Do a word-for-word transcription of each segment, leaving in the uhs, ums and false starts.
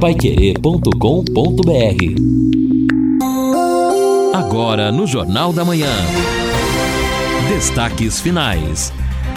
paiquerê ponto com ponto br. Agora no Jornal da Manhã. Destaques finais.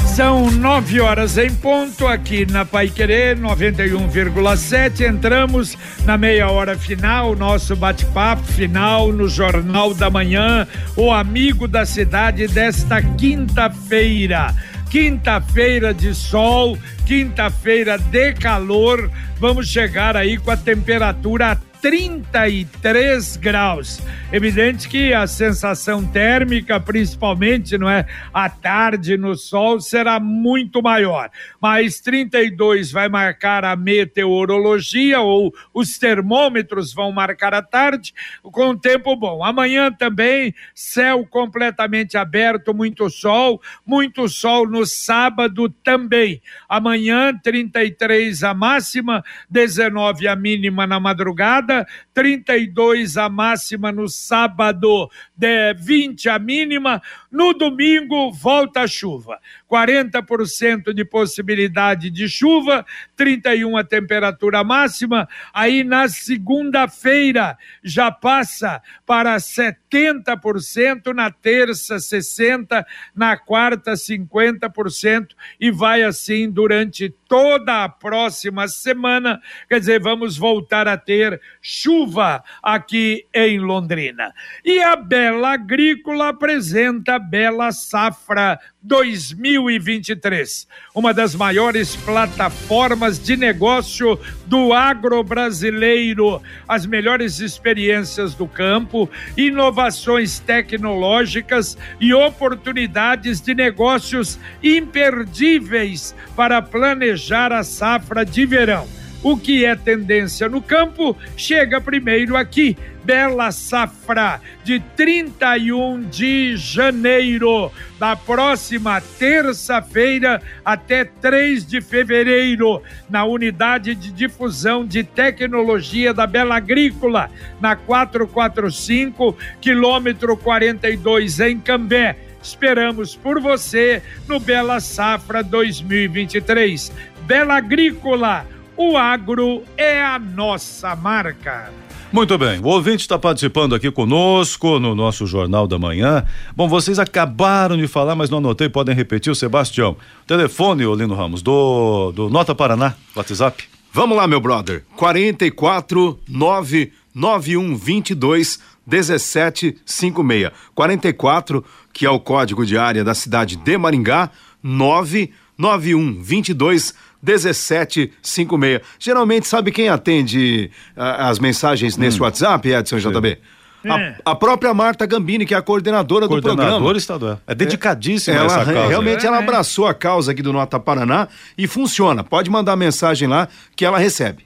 São nove horas em ponto aqui na Paiquerê noventa e um vírgula sete. Entramos na meia hora final, nosso bate-papo final no Jornal da Manhã, o Amigo da Cidade desta quinta-feira. Quinta-feira de sol, quinta-feira de calor. Vamos chegar aí com a temperatura até trinta e três graus. Evidente que a sensação térmica, principalmente, não é, à tarde no sol, será muito maior. Mas trinta e dois vai marcar a meteorologia, ou os termômetros vão marcar à tarde, com tempo bom. Amanhã também, céu completamente aberto, muito sol, muito sol no sábado também. Amanhã, trinta e três a máxima, dezenove a mínima na madrugada, trinta e dois a máxima no sábado, de vinte a mínima. No domingo volta a chuva, quarenta por cento de possibilidade de chuva, trinta e um a temperatura máxima. Aí na segunda-feira já passa para setenta por cento, na terça sessenta por cento, na quarta cinquenta por cento, e vai assim durante toda a próxima semana. Quer dizer, vamos voltar a ter chuva aqui em Londrina. E a Bela Agrícola apresenta Bela Safra dois mil e vinte e três, uma das maiores plataformas de negócio do agro brasileiro. As melhores experiências do campo, inovações tecnológicas e oportunidades de negócios imperdíveis para planejar a safra de verão. O que é tendência no campo chega primeiro aqui. Bela Safra, de trinta e um de janeiro, da próxima terça-feira até três de fevereiro, na unidade de difusão de tecnologia da Bela Agrícola, na quatrocentos e quarenta e cinco, quilômetro quarenta e dois, em Cambé. Esperamos por você no Bela Safra dois mil e vinte e três. Bela Agrícola, o agro é a nossa marca. Muito bem, o ouvinte está participando aqui conosco no nosso Jornal da Manhã. Bom, vocês acabaram de falar, mas não anotei, podem repetir, o Sebastião. Telefone, Olino Ramos, do, do Nota Paraná, WhatsApp. Vamos lá, meu brother, quarenta e quatro, nove nove um vinte e dois, dezessete cinquenta e seis. quarenta e quatro, que é o código de área da cidade de Maringá, nove nove um vinte e dois, dezessete cinquenta e seis. Geralmente, sabe quem atende a, as mensagens nesse hum. WhatsApp, Edson J B? É. A, a própria Marta Gambini, que é a coordenadora, coordenadora do programa. Coordenadora estadual. É dedicadíssima ela, essa causa. Realmente, é, ela abraçou a causa aqui do Nota Paraná e funciona. Pode mandar mensagem lá que ela recebe.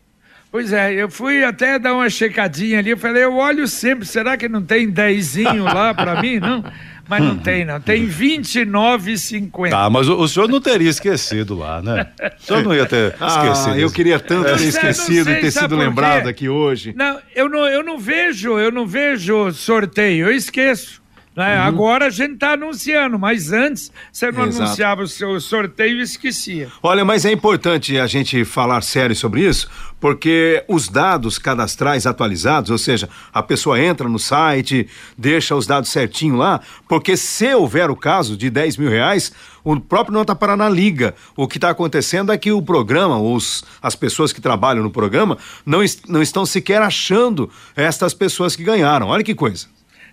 Pois é, eu fui até dar uma checadinha ali, eu falei, eu olho sempre, será que não tem dezinho lá pra mim, não? Mas não tem, não. Tem vinte e nove e cinquenta. Tá, mas o, o senhor não teria esquecido lá, né? O senhor não ia ter esquecido. Ah, eu queria tanto ter esquecido e ter sido lembrado aqui hoje. Não, eu não, eu não vejo, eu não vejo sorteio, eu esqueço. Né? Uhum. Agora a gente está anunciando, mas antes você não Exato. Anunciava o seu sorteio e esquecia. Olha, mas é importante a gente falar sério sobre isso, porque os dados cadastrais atualizados, ou seja, a pessoa entra no site, deixa os dados certinho lá, porque se houver o caso de dez mil reais, o próprio Nota Paraná liga. O que está acontecendo é que o programa, os, as pessoas que trabalham no programa, não, est- não estão sequer achando estas pessoas que ganharam. Olha que coisa.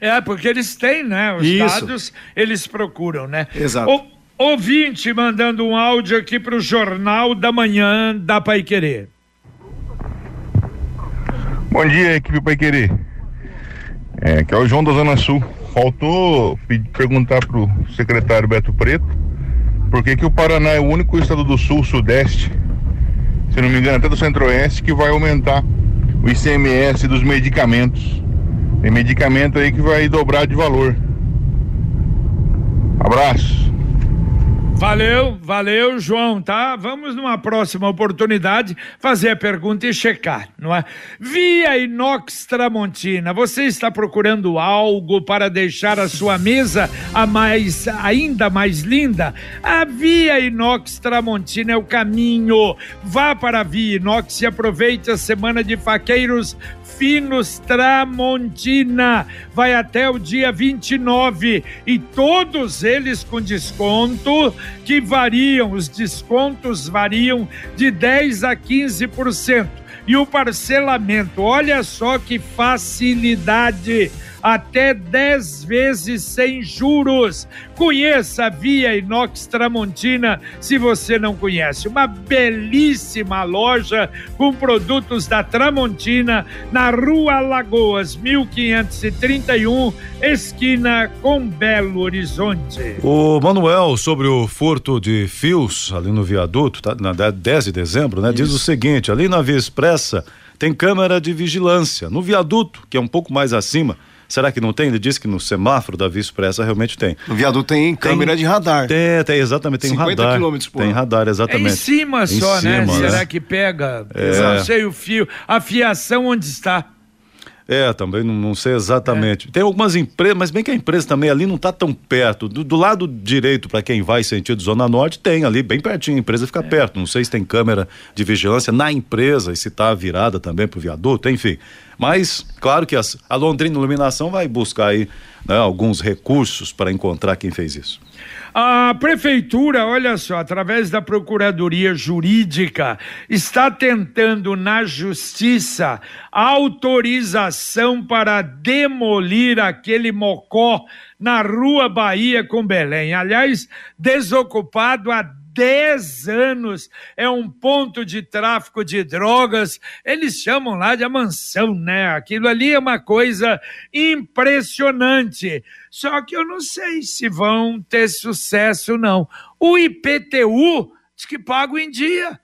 É, porque eles têm, né? Os Isso. dados, eles procuram, né? Exato. O, ouvinte mandando um áudio aqui pro Jornal da Manhã da Paiquerê. Bom dia, equipe Paiquerê. É, aqui é o João da Zona Sul. Faltou perguntar pro secretário Beto Preto por que que o Paraná é o único estado do Sul, Sudeste, se não me engano, até do Centro-Oeste, que vai aumentar o I C M S dos medicamentos. Tem medicamento aí que vai dobrar de valor. Abraço. Valeu, valeu, João, tá? Vamos, numa próxima oportunidade, fazer a pergunta e checar, não é? Via Inox Tramontina, você está procurando algo para deixar a sua mesa a mais, ainda mais linda? A Via Inox Tramontina é o caminho. Vá para a Via Inox e aproveite a semana de faqueiros finos Tramontina. Vai até o dia vinte e nove e todos eles com desconto que variam, os descontos variam de dez a quinze por cento. E o parcelamento, olha só que facilidade, até dez vezes sem juros. Conheça a Via Inox Tramontina, se você não conhece. Uma belíssima loja com produtos da Tramontina, na Rua Lagoas, mil quinhentos e trinta e um, esquina com Belo Horizonte. O Manuel, sobre o furto de fios ali no viaduto, tá? Na dez de dezembro, né? Diz o seguinte, ali na Via Expressa tem câmera de vigilância. No viaduto, que é um pouco mais acima, será que não tem? Ele disse que no semáforo da Via Expressa realmente tem. No viaduto tem câmera de radar. Tem, tem, exatamente, tem um radar. cinquenta quilômetros por hora. Tem radar, exatamente. É em cima só, em cima, né? né? Será que pega? É. Não sei o fio, a fiação onde está. É, também não, não sei exatamente. É. Tem algumas empresas, mas bem que a empresa também ali não está tão perto. Do, do lado direito, para quem vai sentido Zona Norte, tem ali, bem pertinho, a empresa fica é. perto. Não sei se tem câmera de vigilância na empresa e se está virada também para o viaduto, enfim. Mas, claro que as, a Londrina Iluminação vai buscar aí, né, alguns recursos para encontrar quem fez isso. A prefeitura, olha só, através da Procuradoria Jurídica, está tentando na justiça autorização para demolir aquele mocó na Rua Bahia com Belém. Aliás, desocupado há dez anos, é um ponto de tráfico de drogas, eles chamam lá de a mansão, né? Aquilo ali é uma coisa impressionante, só que eu não sei se vão ter sucesso, não. O I P T U diz que paga em dia.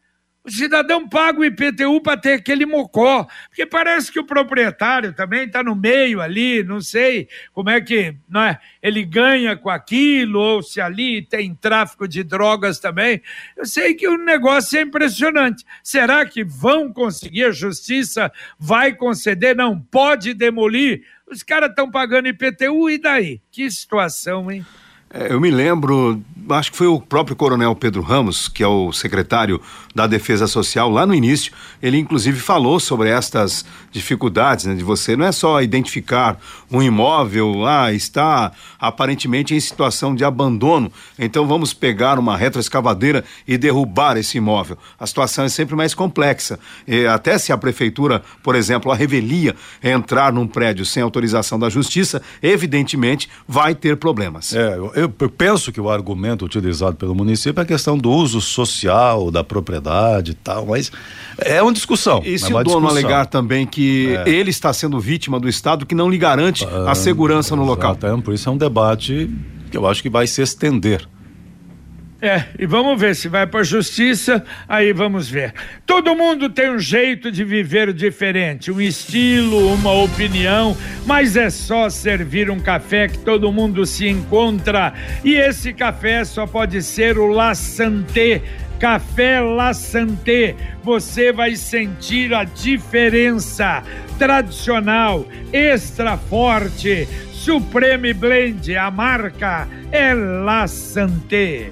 O cidadão paga o I P T U para ter aquele mocó, porque parece que o proprietário também está no meio ali, não sei como é que, não é, ele ganha com aquilo, ou se ali tem tráfico de drogas também. Eu sei que o negócio é impressionante. Será que vão conseguir? A justiça vai conceder? Não pode demolir? Os caras estão pagando I P T U, e daí? Que situação, hein? É, eu me lembro, acho que foi o próprio Coronel Pedro Ramos, que é o secretário da Defesa Social, lá no início, ele inclusive falou sobre estas dificuldades, né, de você não é só identificar um imóvel, ah, está aparentemente em situação de abandono, então vamos pegar uma retroescavadeira e derrubar esse imóvel. A situação é sempre mais complexa, e até se a prefeitura, por exemplo, a revelia entrar num prédio sem autorização da justiça, evidentemente vai ter problemas. É, eu Eu penso que o argumento utilizado pelo município é a questão do uso social, da propriedade e tal, mas é uma discussão. E se o dono alegar também que é. ele está sendo vítima do Estado, que não lhe garante ah, a segurança no local? Por isso é um debate que eu acho que vai se estender. É, e vamos ver se vai para a justiça, aí vamos ver. Todo mundo tem um jeito de viver diferente, um estilo, uma opinião, mas é só servir um café que todo mundo se encontra. E esse café só pode ser o La Santé. Café La Santé, você vai sentir a diferença. Tradicional, extra forte, Supreme Blend, a marca é La Santé.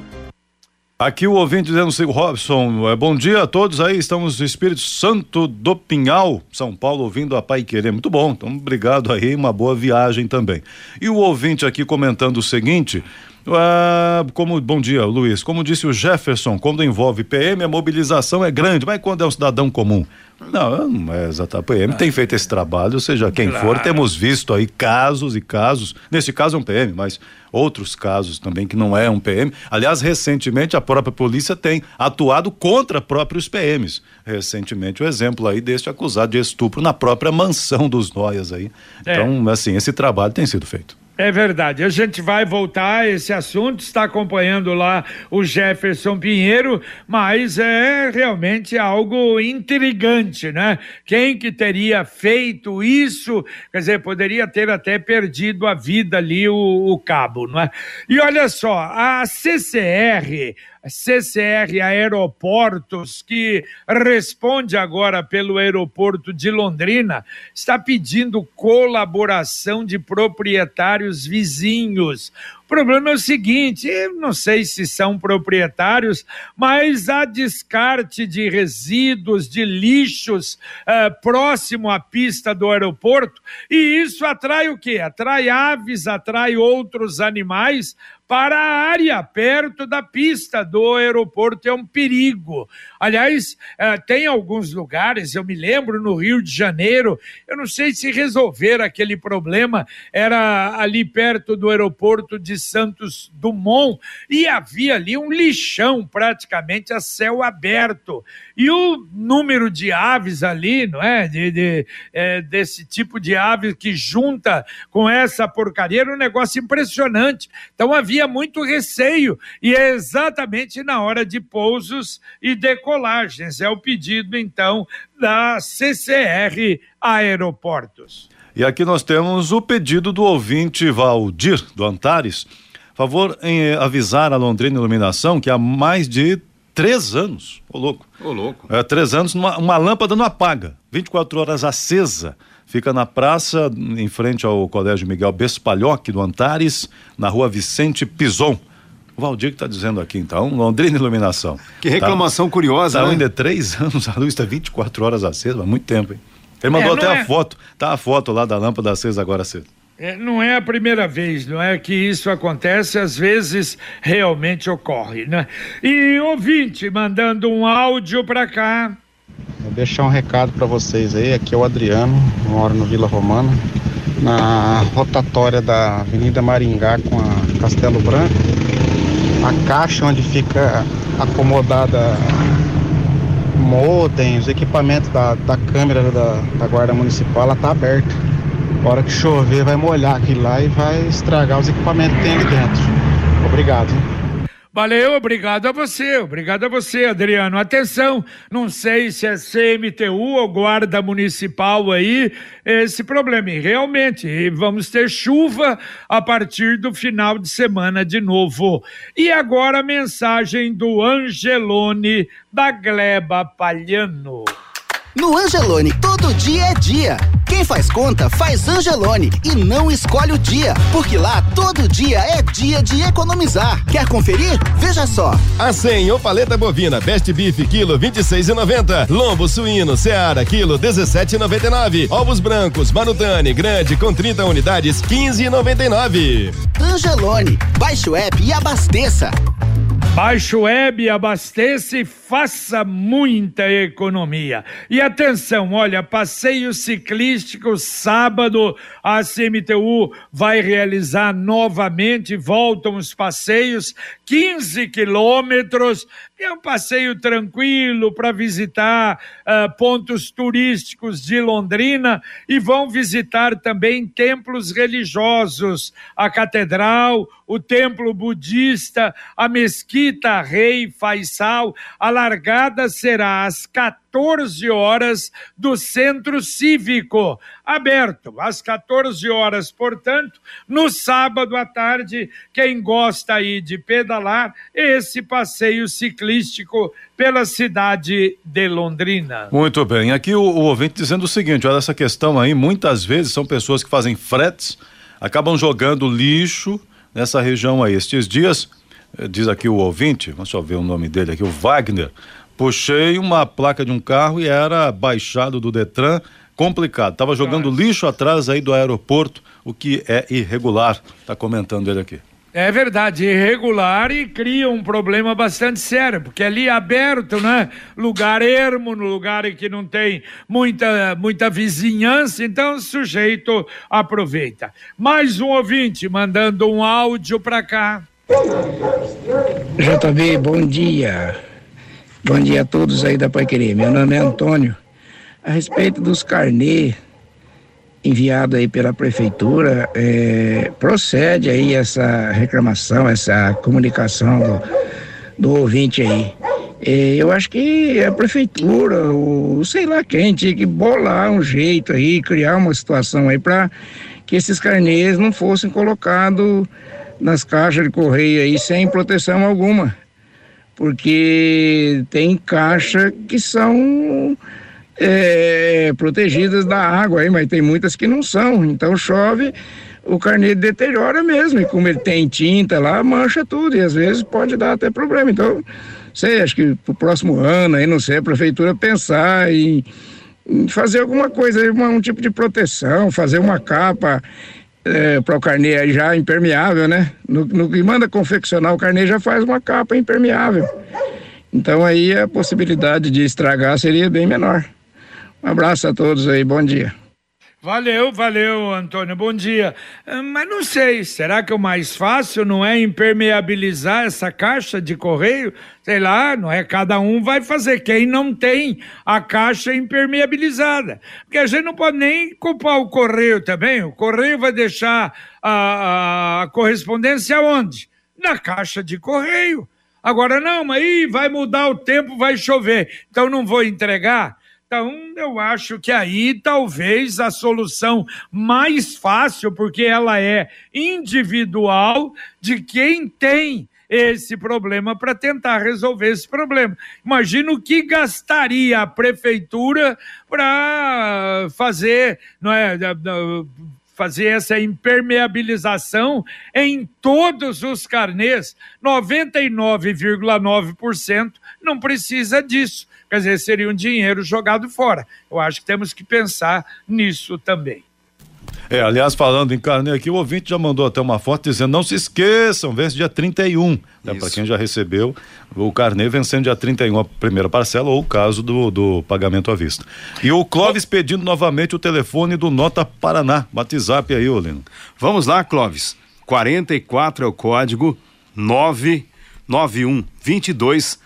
Aqui o ouvinte dizendo, o Robson, bom dia a todos aí, estamos no Espírito Santo do Pinhal, São Paulo, ouvindo a Paiquerê. Muito bom, então obrigado aí, uma boa viagem também. E o ouvinte aqui comentando o seguinte, ah, como, bom dia, Luiz, como disse o Jefferson, quando envolve P M a mobilização é grande, mas quando é um cidadão comum? Não, não é exatamente, a P M ah. tem feito esse trabalho, seja quem claro. for, temos visto aí casos e casos, nesse caso é um P M, mas outros casos também que não é um P M. Aliás, recentemente a própria polícia tem atuado contra próprios P Ms. Recentemente o exemplo aí deste acusado de estupro na própria mansão dos Noias aí. É. Então, assim, esse trabalho tem sido feito. É verdade, a gente vai voltar a esse assunto, está acompanhando lá o Jefferson Pinheiro, mas é realmente algo intrigante, né? Quem que teria feito isso? Quer dizer, poderia ter até perdido a vida ali o, o cabo, não é? E olha só, a C C R... C C R Aeroportos, que responde agora pelo aeroporto de Londrina, está pedindo colaboração de proprietários vizinhos. O problema é o seguinte, eu não sei se são proprietários, mas há descarte de resíduos, de lixos eh, próximo à pista do aeroporto, e isso atrai o quê? Atrai aves, atrai outros animais para a área perto da pista do aeroporto, é um perigo. Aliás, eh, tem alguns lugares, eu me lembro, no Rio de Janeiro, eu não sei se resolver aquele problema, era ali perto do aeroporto de Santos Dumont, e havia ali um lixão praticamente a céu aberto. E o número de aves ali, não é? De, de, é desse tipo de aves que junta com essa porcaria, era um negócio impressionante. Então havia muito receio, e é exatamente na hora de pousos e decolagens. É o pedido, então, da C C R Aeroportos. E aqui nós temos o pedido do ouvinte Valdir, do Antares. Favor em avisar a Londrina Iluminação que há mais de três anos, ô louco, ô louco. É, três anos, uma, uma lâmpada não apaga, vinte e quatro horas acesa. Fica na praça, em frente ao Colégio Miguel Bespalhoque, do Antares, na rua Vicente Pison. O Valdir que está dizendo aqui, então, Londrina Iluminação. Que reclamação tá, curiosa, tá, né? Ainda três anos, a luz está vinte e quatro horas acesa, há muito tempo, hein? Ele mandou é, até é... a foto, tá a foto lá da lâmpada acesa agora cedo. É, não é a primeira vez, não é que isso acontece, às vezes realmente ocorre, né? E ouvinte mandando um áudio para cá. Vou deixar um recado para vocês aí, aqui é o Adriano, moro no Vila Romana, na rotatória da Avenida Maringá com a Castelo Branco, a caixa onde fica acomodada modem, os equipamentos da, da câmera da, da guarda municipal, ela tá aberta. A hora que chover vai molhar aquilo lá e vai estragar os equipamentos que tem ali dentro. Obrigado. Valeu, obrigado a você, obrigado a você, Adriano. Atenção, não sei se é C M T U ou guarda municipal aí, esse problema, e realmente vamos ter chuva a partir do final de semana de novo. E agora a mensagem do Angelone, da Gleba Palhano. No Angelone, todo dia é dia. Quem faz conta, faz Angelone e não escolhe o dia, porque lá todo dia é dia de economizar. Quer conferir? Veja só. A cem ou paleta bovina, Best Beef, quilo vinte e seis e noventa. Lombo suíno, Seara, quilo dezessete e noventa e nove. Ovos brancos, Manutane, grande, com trinta unidades, quinze e noventa e nove. Angelone, baixe o app e abasteça. Baixe o web, abasteça e faça muita economia. E atenção, olha, passeio ciclístico sábado, a C M T U vai realizar novamente, voltam os passeios, quinze quilômetros, é um passeio tranquilo para visitar uh, pontos turísticos de Londrina, e vão visitar também templos religiosos, a catedral, o templo budista, a mesquita Rei Faisal. A largada será às quatorze horas do Centro Cívico, aberto às quatorze horas, portanto, no sábado à tarde. Quem gosta aí de pedalar, esse passeio ciclístico pela cidade de Londrina. Muito bem, aqui o, o ouvinte dizendo o seguinte, olha essa questão aí, muitas vezes são pessoas que fazem fretes, acabam jogando lixo nessa região aí. Estes dias, diz aqui o ouvinte, vamos só ver o nome dele aqui, o Wagner, puxei uma placa de um carro e era baixado do Detran, complicado, estava jogando claro. lixo atrás aí do aeroporto, o que é irregular, está comentando ele aqui. É verdade, irregular, e cria um problema bastante sério, porque ali é aberto, né? Lugar ermo, lugar que não tem muita, muita vizinhança, então o sujeito aproveita. Mais um ouvinte mandando um áudio para cá. J B, bom dia. Bom dia a todos aí da Paiquerê. Meu nome é Antônio. A respeito dos carnês enviado aí pela prefeitura, é, procede aí essa reclamação, essa comunicação do, do ouvinte aí. É, eu acho que a prefeitura, ou sei lá quem, tinha que bolar um jeito aí, criar uma situação aí para que esses carnês não fossem colocados nas caixas de correio aí sem proteção alguma, porque tem caixa que são é, protegidas da água aí, mas tem muitas que não são. Então chove, o carnê deteriora mesmo, e como ele tem tinta lá, mancha tudo, e às vezes pode dar até problema. Então, sei, acho que pro próximo ano aí, não sei, a prefeitura pensar em, em fazer alguma coisa, uma, um tipo de proteção, fazer uma capa É, para o carnê aí já impermeável, né? No, no que manda confeccionar o carnê já faz uma capa impermeável. Então aí a possibilidade de estragar seria bem menor. Um abraço a todos aí, bom dia. Valeu, valeu, Antônio, bom dia. Mas não sei, será que o mais fácil não é impermeabilizar essa caixa de correio? Sei lá, não é, cada um vai fazer, quem não tem a caixa impermeabilizada. Porque a gente não pode nem culpar o correio também, o correio vai deixar a, a correspondência onde? Na caixa de correio. Agora não, mas aí vai mudar o tempo, vai chover, então não vou entregar. Então, eu acho que aí talvez a solução mais fácil, porque ela é individual, de quem tem esse problema, para tentar resolver esse problema. Imagina o que gastaria a prefeitura para fazer, não é, fazer essa impermeabilização em todos os carnês. noventa e nove vírgula nove por cento não precisa disso. Quer dizer, seria um dinheiro jogado fora. Eu acho que temos que pensar nisso também. É, aliás, falando em carnê aqui, o ouvinte já mandou até uma foto dizendo, não se esqueçam, vence dia trinta e um, né, para quem já recebeu o carnê, vencendo dia trinta e um a primeira parcela, ou o caso do, do pagamento à vista. E o Clóvis pedindo novamente o telefone do Nota Paraná, WhatsApp aí, Olino. Vamos lá, Clóvis, quarenta e quatro é o código, nove nove um, vinte e dois,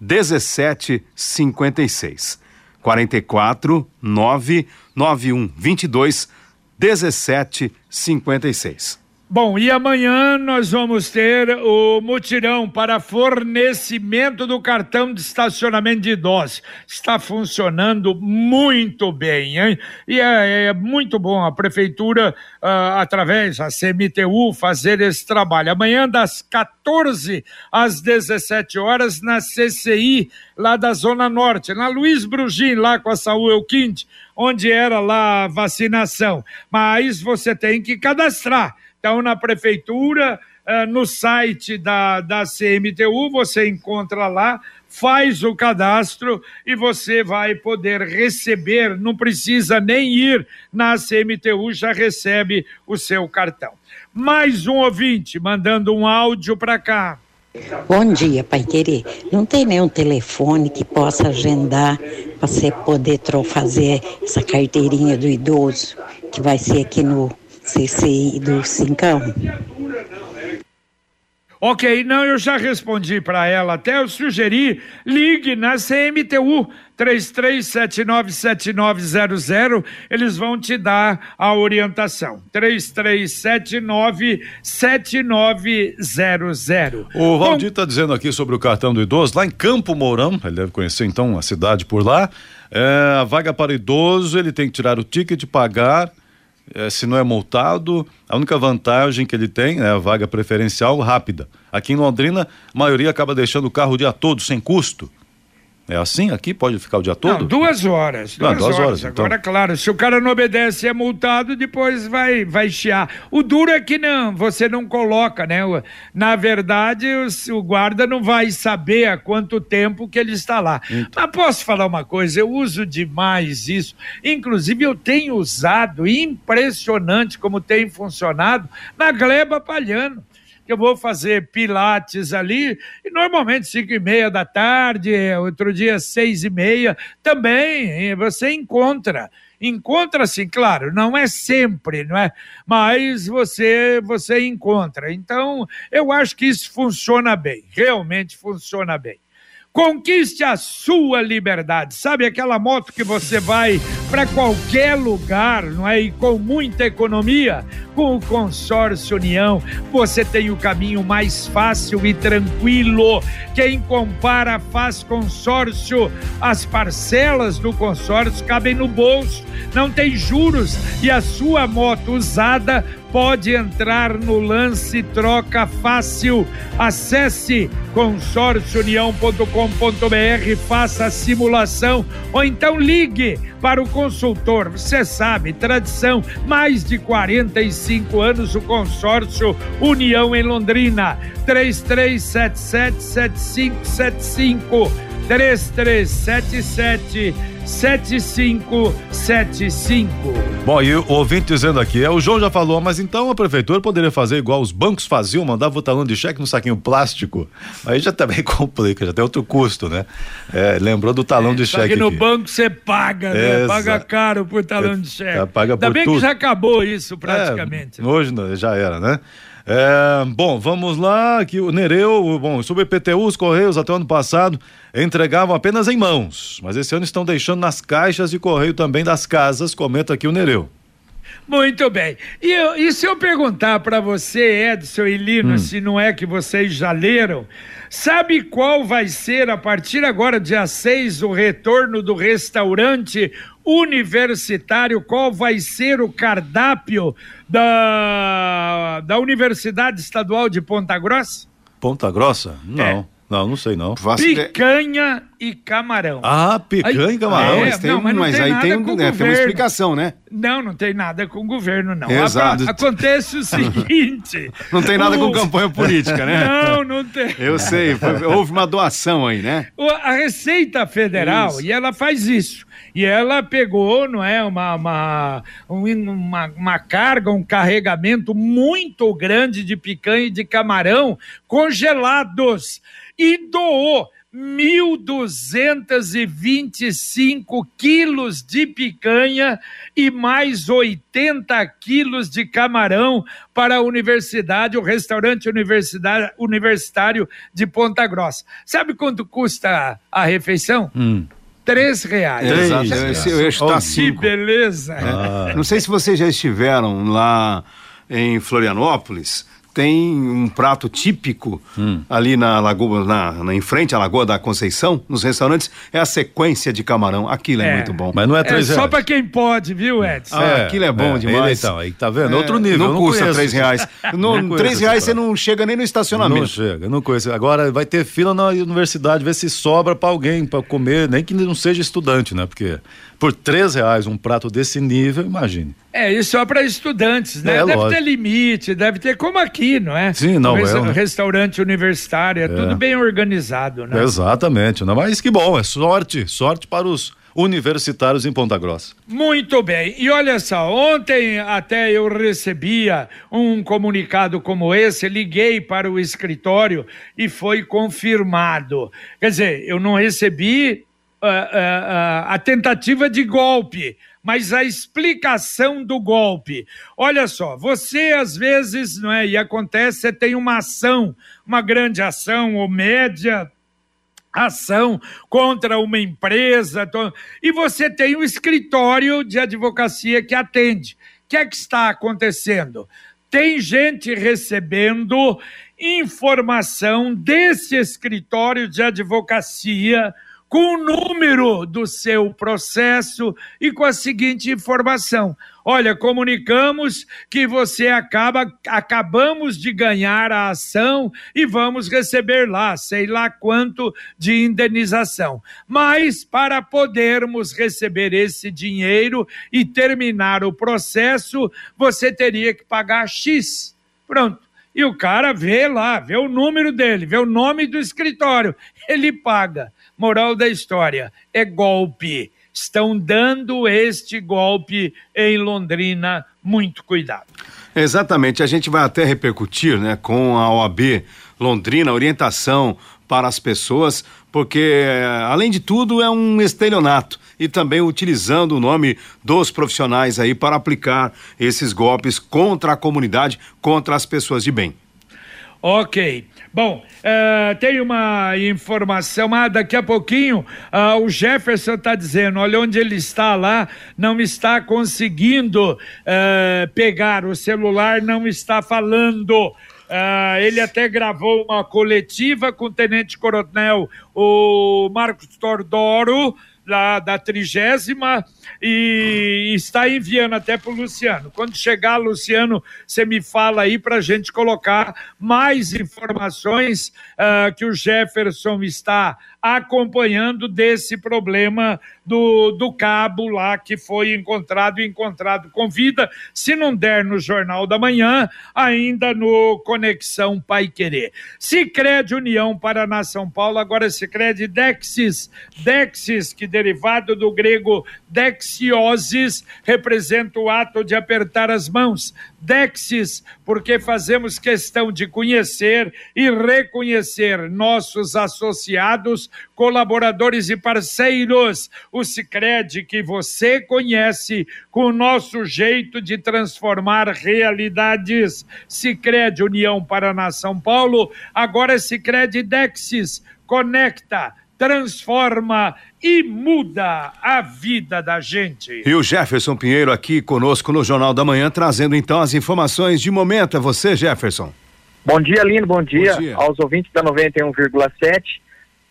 dezessete cinquenta e seis. quarenta e quatro, nove nove um, vinte e dois, dezessete cinquenta e seis. Bom, e amanhã nós vamos ter o mutirão para fornecimento do cartão de estacionamento de idosos. Está funcionando muito bem, hein? E é, é muito bom a prefeitura, uh, através da C M T U, fazer esse trabalho. Amanhã, das quatorze às dezessete horas, na C C I, lá da Zona Norte, na Luiz Brugim, lá com a Saúl Elquinte, onde era lá a vacinação. Mas você tem que cadastrar. Então, na prefeitura, no site da, da C M T U, você encontra lá, faz o cadastro e você vai poder receber, não precisa nem ir na C M T U, já recebe o seu cartão. Mais um ouvinte mandando um áudio para cá. Bom dia, Paiquerê. Não tem nenhum telefone que possa agendar para você poder fazer essa carteirinha do idoso, que vai ser aqui no C C I do Cincão? Ok, não, eu já respondi para ela, até eu sugeri, ligue na C M T U, três três sete nove, sete nove zero zero, eles vão te dar a orientação, três três sete nove, sete nove zero zero. O Valdir está dizendo aqui sobre o cartão do idoso, lá em Campo Mourão, ele deve conhecer então a cidade por lá, é, a vaga para idoso, ele tem que tirar o ticket, pagar, É, se não é multado, a única vantagem que ele tem é a vaga preferencial rápida. Aqui em Londrina, a maioria acaba deixando o carro o dia todo, sem custo. É assim? Aqui pode ficar o dia todo? Não, duas horas. Duas, não, duas horas. horas então. Agora, claro, se o cara não obedece e é multado, depois vai, vai chiar. O duro é que não, você não coloca, né? Na verdade, o, o guarda não vai saber há quanto tempo que ele está lá. Então. Mas posso falar uma coisa? Eu uso demais isso. Inclusive, eu tenho usado, impressionante como tem funcionado, na Gleba Palhano. Eu vou fazer pilates ali, e normalmente cinco e meia da tarde, outro dia seis e meia, também você encontra, encontra assim, claro, não é sempre, não é? Mas você, você encontra, então eu acho que isso funciona bem, realmente funciona bem. Conquiste a sua liberdade. Sabe aquela moto que você vai para qualquer lugar, não é? E com muita economia? Com o Consórcio União, você tem o caminho mais fácil e tranquilo. Quem compara faz consórcio. As parcelas do consórcio cabem no bolso, não tem juros e a sua moto usada pode entrar no lance troca fácil. Acesse consórcio união ponto com ponto br, faça a simulação ou então ligue para o consultor. Você sabe, tradição, mais de quarenta e cinco anos, o Consórcio União em Londrina. três três sete sete sete cinco sete cinco, três três sete sete sete cinco sete cinco. Bom, e o ouvinte dizendo aqui, é, o João já falou, mas então a prefeitura poderia fazer igual os bancos faziam, mandava o talão de cheque no saquinho plástico. Aí já também complica, já tem outro custo, né? É, lembrou do talão é, de cheque. Aqui no banco você paga, né? Essa... Paga caro por talão é, de cheque. Paga por Ainda bem tudo. Que já acabou isso praticamente. É, né? Hoje já era, né? É, bom, vamos lá, que o Nereu, bom, sobre I P T U, os Correios até o ano passado entregavam apenas em mãos, mas esse ano estão deixando nas caixas de correio também das casas, comenta aqui o Nereu. Muito bem, e, eu, e se eu perguntar para você, Edson e Lino, hum. se não é que vocês já leram, sabe qual vai ser a partir agora, dia seis, o retorno do restaurante universitário, qual vai ser o cardápio da, da Universidade Estadual de Ponta Grossa? Ponta Grossa? Não, é. não, não sei não. Picanha e camarão. Ah, picanha aí, e camarão. É, mas tem, não, mas, não mas tem aí tem, um, é, tem uma explicação, né? Não, não tem nada com o governo, não. Exato. A, acontece o seguinte... Não tem nada o... com campanha política, né? Não, não tem. Eu sei, foi, houve uma doação aí, né? O, a Receita Federal, isso. e ela faz isso, e ela pegou, não é, uma, uma, uma, uma carga, um carregamento muito grande de picanha e de camarão congelados e doou mil duzentos e vinte e cinco quilos de picanha e mais oitenta quilos de camarão para a universidade, o restaurante universitário de Ponta Grossa. Sabe quanto custa a refeição? Hum. Três reais. Exato. Esse eu acho que tá cinco. Que beleza. Ah. Não sei se vocês já estiveram lá em Florianópolis, tem um prato típico hum. ali na lagoa, na, na, em frente à Lagoa da Conceição, nos restaurantes, é a sequência de camarão. Aquilo é, é muito bom. Mas não é três é reais. Só pra quem pode, viu, Edson? Ah, é, aquilo é bom é, demais. Então, aí tá vendo? É, outro nível. Não, não custa conheço. três reais. No, não três reais você não chega nem no estacionamento. Não chega, não conheço. Agora vai ter fila na universidade, ver se sobra pra alguém pra comer, nem que não seja estudante, né? Porque por três reais um prato desse nível, imagine. É, isso só para estudantes, né? É, deve lógico. ter limite, deve ter, como aqui, não é? Sim, não, Talvez é. Um restaurante universitário, é, é tudo bem organizado, né? Exatamente, né? Mas que bom, é sorte, sorte para os universitários em Ponta Grossa. Muito bem, e olha só, ontem até eu recebia um comunicado como esse, liguei para o escritório e foi confirmado. Quer dizer, eu não recebi uh, uh, uh, a tentativa de golpe, mas a explicação do golpe. Olha só, você às vezes, não é, e acontece, você tem uma ação, uma grande ação ou média ação contra uma empresa, e você tem um escritório de advocacia que atende. O que é que está acontecendo? Tem gente recebendo informação desse escritório de advocacia com o número do seu processo e com a seguinte informação: olha, comunicamos que você acaba, acabamos de ganhar a ação e vamos receber lá, sei lá quanto de indenização. Mas para podermos receber esse dinheiro e terminar o processo, você teria que pagar X. Pronto. E o cara vê lá, vê o número dele, vê o nome do escritório, ele paga. Moral da história, é golpe. Estão dando este golpe em Londrina, muito cuidado. Exatamente, a gente vai até repercutir, né, com a O A B Londrina, orientação para as pessoas, porque além de tudo é um estelionato e também utilizando o nome dos profissionais aí para aplicar esses golpes contra a comunidade, contra as pessoas de bem. Ok. Bom, uh, tem uma informação, ah, daqui a pouquinho uh, o Jefferson está dizendo, olha, onde ele está lá, não está conseguindo uh, pegar, o celular não está falando. Uh, ele até gravou uma coletiva com o Tenente Coronel o Marcos Tordoro, lá da trigésima, e está enviando até para o Luciano. Quando chegar, Luciano, você me fala aí para a gente colocar mais informações uh, que o Jefferson está acompanhando desse problema do, do cabo lá que foi encontrado, encontrado com vida. Se não der no Jornal da Manhã, ainda no Conexão Paiquerê. Sicredi União Paraná São Paulo, agora Sicredi Dexis, Dexis, que derivado do grego dexiosis, representa o ato de apertar as mãos. Dexis, porque fazemos questão de conhecer e reconhecer nossos associados, colaboradores e parceiros. O Sicredi que você conhece, com o nosso jeito de transformar realidades. Sicredi União Paraná São Paulo, agora é Sicredi Dexis, conecta, transforma e muda a vida da gente. E o Jefferson Pinheiro aqui conosco no Jornal da Manhã, trazendo então as informações de momento. É você, Jefferson. Bom dia, Lino, bom dia, bom dia aos ouvintes da noventa e um vírgula sete.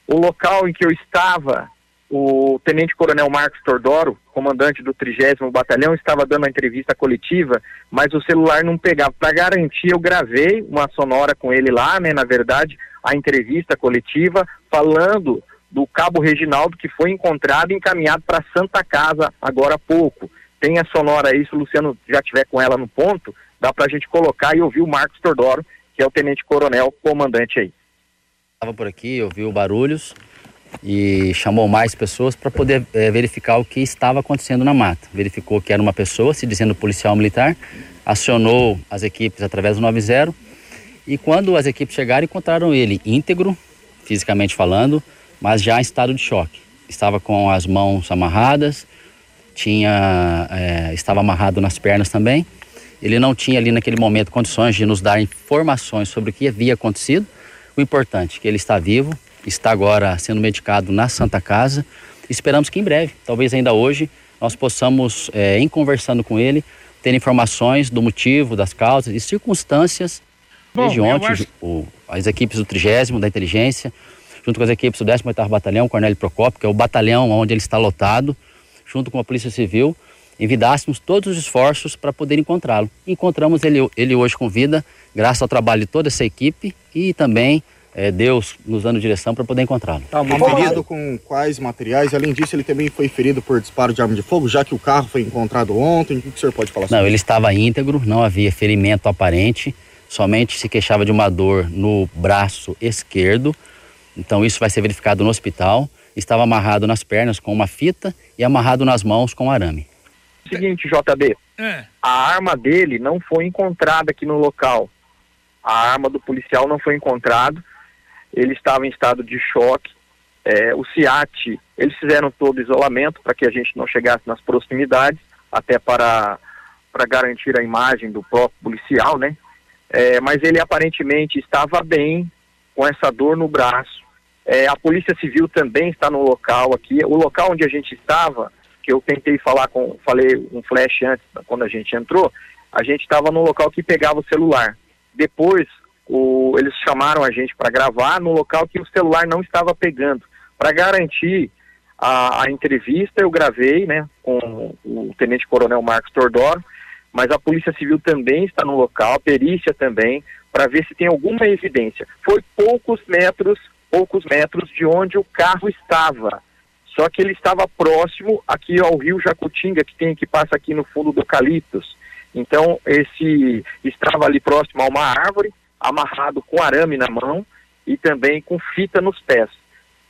O local em que eu estava, o Tenente Coronel Marcos Tordoro, comandante do trigésimo Batalhão, estava dando a entrevista coletiva, mas o celular não pegava. Para garantir, eu gravei uma sonora com ele lá, né, na verdade, a entrevista coletiva, falando do Cabo Reginaldo, que foi encontrado e encaminhado para Santa Casa agora há pouco. Tem a sonora aí, se o Luciano já tiver com ela no ponto, dá para a gente colocar e ouvir o Marcos Tordoro, que é o Tenente Coronel, comandante aí. Estava por aqui, ouviu barulhos e chamou mais pessoas para poder é, verificar o que estava acontecendo na mata. Verificou que era uma pessoa, se dizendo policial militar, acionou as equipes através do noventa e quando as equipes chegaram, encontraram ele íntegro, fisicamente falando, mas já em estado de choque. Estava com as mãos amarradas, tinha, é, estava amarrado nas pernas também. Ele não tinha ali naquele momento condições de nos dar informações sobre o que havia acontecido. O importante é que ele está vivo, está agora sendo medicado na Santa Casa. Esperamos que em breve, talvez ainda hoje, nós possamos, é, em conversando com ele, ter informações do motivo, das causas e circunstâncias. Bom, desde ontem, acho... o, as equipes do trigésimo, da inteligência, junto com as equipes do décimo oitavo Batalhão, Cornélio Procópio, que é o batalhão onde ele está lotado, junto com a Polícia Civil, envidássemos todos os esforços para poder encontrá-lo. Encontramos ele, ele hoje com vida, graças ao trabalho de toda essa equipe e também é, Deus nos dando direção para poder encontrá-lo. Tá, ferido com quais materiais? Além disso, ele também foi ferido por disparo de arma de fogo, já que o carro foi encontrado ontem. O que o senhor pode falar sobre isso? Não, ele estava íntegro, não havia ferimento aparente, somente se queixava de uma dor no braço esquerdo. Então isso vai ser verificado no hospital. Estava amarrado nas pernas com uma fita e amarrado nas mãos com um arame. Seguinte, J B, é. a arma dele não foi encontrada aqui no local. A arma do policial não foi encontrada. Ele estava em estado de choque. É, o C I A T, eles fizeram todo isolamento para que a gente não chegasse nas proximidades, até para, para garantir a imagem do próprio policial, né? É, mas ele aparentemente estava bem, com essa dor no braço. É, a Polícia Civil também está no local aqui. O local onde a gente estava, que eu tentei falar com, falei um flash antes, quando a gente entrou, a gente estava no local que pegava o celular. Depois, o, eles chamaram a gente para gravar no local que o celular não estava pegando. Para garantir a, a entrevista, eu gravei, né, com o Tenente Coronel Marcos Tordoro, mas a Polícia Civil também está no local, a perícia também, para ver se tem alguma evidência. Foi poucos metros poucos metros de onde o carro estava, só que ele estava próximo aqui ao rio Jacutinga, que tem que passa aqui no fundo do Calitos. Então esse estava ali próximo a uma árvore, amarrado com arame na mão e também com fita nos pés.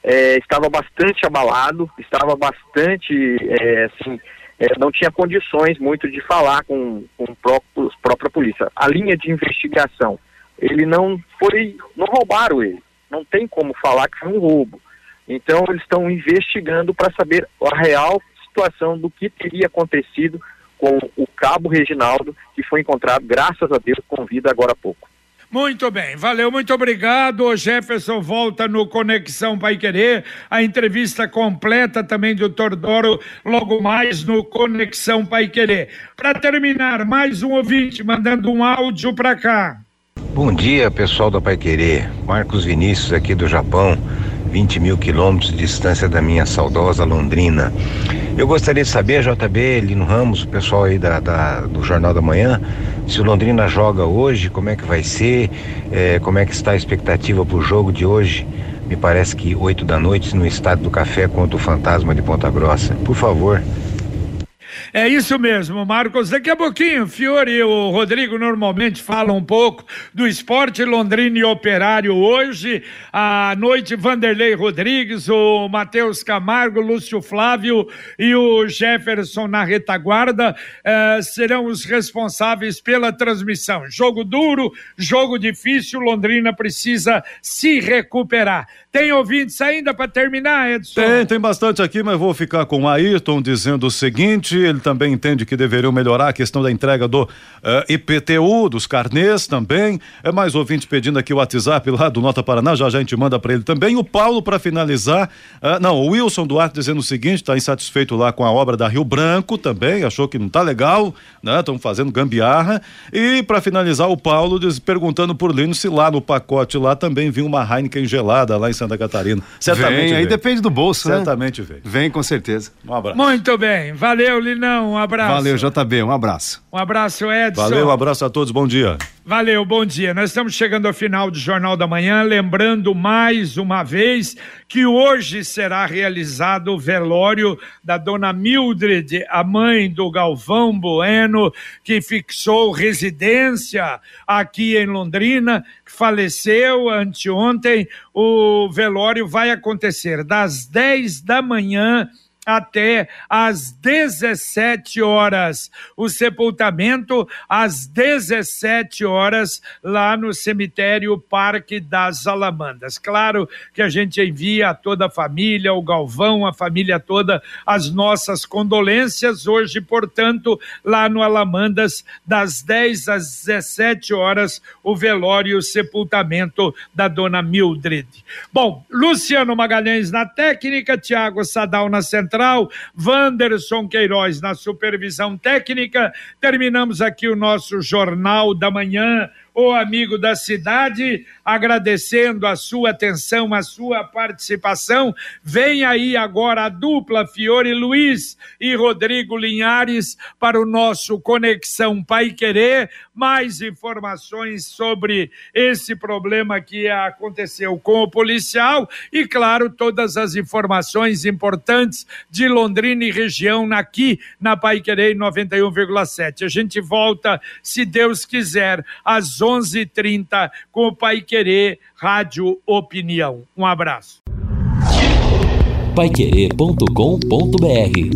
É, estava bastante abalado, estava bastante é, assim, é, não tinha condições muito de falar com, com próprios, própria polícia. A linha de investigação, ele não foi, não roubaram ele. Não tem como falar que foi um roubo. Então, eles estão investigando para saber a real situação do que teria acontecido com o Cabo Reginaldo, que foi encontrado, graças a Deus, com vida agora há pouco. Muito bem, valeu, muito obrigado. O Jefferson volta no Conexão Paiquerê. A entrevista completa também do Tordoro logo mais no Conexão Paiquerê. Para terminar, mais um ouvinte mandando um áudio para cá. Bom dia, pessoal da Paiquerê. Marcos Vinícius aqui do Japão, vinte mil quilômetros de distância da minha saudosa Londrina. Eu gostaria de saber, J B, Lino Ramos, o pessoal aí da, da, do Jornal da Manhã, se o Londrina joga hoje, como é que vai ser, é, como é que está a expectativa para o jogo de hoje, me parece que oito da noite, no Estádio do Café contra o Fantasma de Ponta Grossa. Por favor. É isso mesmo, Marcos. Daqui a pouquinho, Fiore e o Rodrigo normalmente falam um pouco do esporte. Londrina e Operário hoje. À noite, Vanderlei Rodrigues, o Matheus Camargo, Lúcio Flávio e o Jefferson na retaguarda eh, serão os responsáveis pela transmissão. Jogo duro, jogo difícil. Londrina precisa se recuperar. Tem ouvintes ainda para terminar, Edson? Tem, tem bastante aqui, mas vou ficar com o Ayrton dizendo o seguinte. Ele também entende que deveriam melhorar a questão da entrega do uh, I P T U, dos carnês também. É mais ouvinte pedindo aqui o WhatsApp lá do Nota Paraná, já já a gente manda para ele também. O Paulo, para finalizar, uh, não, o Wilson Duarte dizendo o seguinte, tá insatisfeito lá com a obra da Rio Branco também, achou que não tá legal, né? Estão fazendo gambiarra. E para finalizar, o Paulo diz, perguntando por Lino se lá no pacote lá também vinha uma Heineken gelada lá em Santa Catarina. Certamente vem, aí vem. Depende do bolso, né? Certamente vem. Vem, com certeza. Um abraço. Muito bem, valeu, Lino. Não, um abraço. Valeu, J B, um abraço. Um abraço, Edson. Valeu, um abraço a todos, bom dia. Valeu, bom dia. Nós estamos chegando ao final do Jornal da Manhã, lembrando mais uma vez que hoje será realizado o velório da dona Mildred, a mãe do Galvão Bueno, que fixou residência aqui em Londrina, que faleceu anteontem. O velório vai acontecer das dez da manhã até às dezessete horas, o sepultamento às dezessete horas lá no cemitério Parque das Alamandas. Claro que a gente envia a toda a família, o Galvão, a família toda, as nossas condolências hoje, portanto, lá no Alamandas, das dez às dezessete horas, o velório e o sepultamento da dona Mildred. Bom, Luciano Magalhães na técnica, Tiago Sadal na central, Vanderson Queiroz na supervisão técnica. Terminamos aqui o nosso Jornal da Manhã, o Amigo da Cidade, agradecendo a sua atenção, a sua participação. Vem aí agora a dupla Fiore Luiz e Rodrigo Linhares para o nosso Conexão Paiquerê. Mais informações sobre esse problema que aconteceu com o policial e, claro, todas as informações importantes de Londrina e região aqui na Paiquerê noventa e um vírgula sete. A gente volta, se Deus quiser, às onze e trinta com o Paiquerê Rádio Opinião. Um abraço. paiquerê ponto com ponto br